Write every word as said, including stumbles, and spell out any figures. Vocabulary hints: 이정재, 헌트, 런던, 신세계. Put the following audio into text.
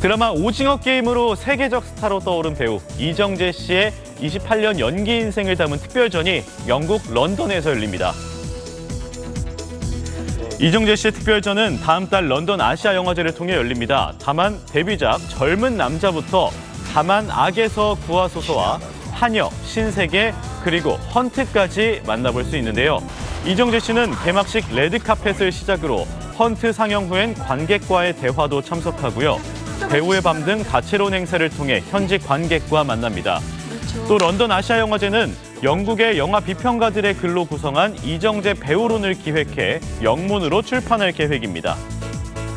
드라마 오징어 게임으로 세계적 스타로 떠오른 배우 이정재 씨의 이십팔 년 연기 인생을 담은 특별전이 영국 런던에서 열립니다. 이정재 씨의 특별전은 다음 달 런던 아시아 영화제를 통해 열립니다. 다만 데뷔작 젊은 남자부터 다만 악에서 구하소서와 한여, 신세계, 그리고 헌트까지 만나볼 수 있는데요. 이정재 씨는 개막식 레드카펫을 시작으로 헌트 상영 후엔 관객과의 대화도 참석하고요. 배우의 밤 등 다채로운 행사를 통해 현지 관객과 만납니다. 또 런던 아시아 영화제는 영국의 영화 비평가들의 글로 구성한 이정재 배우론을 기획해 영문으로 출판할 계획입니다.